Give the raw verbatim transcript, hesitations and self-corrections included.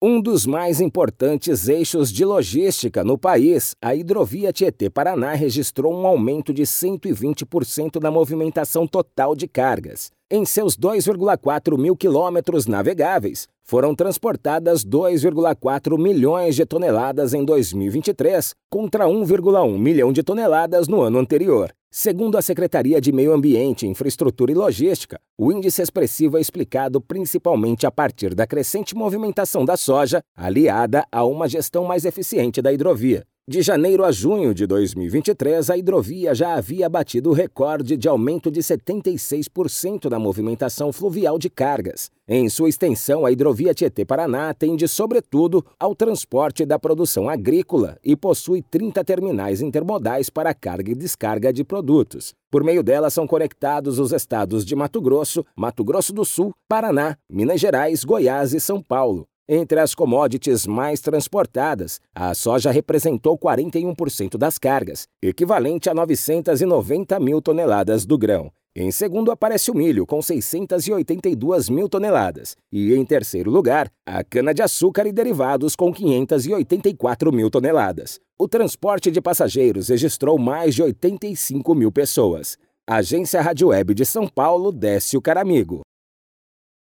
Um dos mais importantes eixos de logística no país, a Hidrovia Tietê-Paraná registrou um aumento de cento e vinte por cento na movimentação total de cargas. Em seus dois vírgula quatro mil quilômetros navegáveis, foram transportadas dois vírgula quatro milhões de toneladas em dois mil e vinte e três, contra um vírgula um milhão de toneladas no ano anterior. Segundo a Secretaria de Meio Ambiente, Infraestrutura e Logística, o índice expressivo é explicado principalmente a partir da crescente movimentação da soja, aliada a uma gestão mais eficiente da hidrovia. De janeiro a junho de dois mil e vinte e três, a hidrovia já havia batido o recorde de aumento de setenta e seis por cento da movimentação fluvial de cargas. Em sua extensão, a Hidrovia Tietê-Paraná atende, sobretudo, ao transporte da produção agrícola e possui trinta terminais intermodais para carga e descarga de produtos. Por meio dela são conectados os estados de Mato Grosso, Mato Grosso do Sul, Paraná, Minas Gerais, Goiás e São Paulo. Entre as commodities mais transportadas, a soja representou quarenta e um por cento das cargas, equivalente a novecentos e noventa mil toneladas do grão. Em segundo aparece o milho, com seiscentos e oitenta e duas mil toneladas. E em terceiro lugar, a cana-de-açúcar e derivados, com quinhentos e oitenta e quatro mil toneladas. O transporte de passageiros registrou mais de oitenta e cinco mil pessoas. Agência Rádio Web de São Paulo, Décio Caramigo.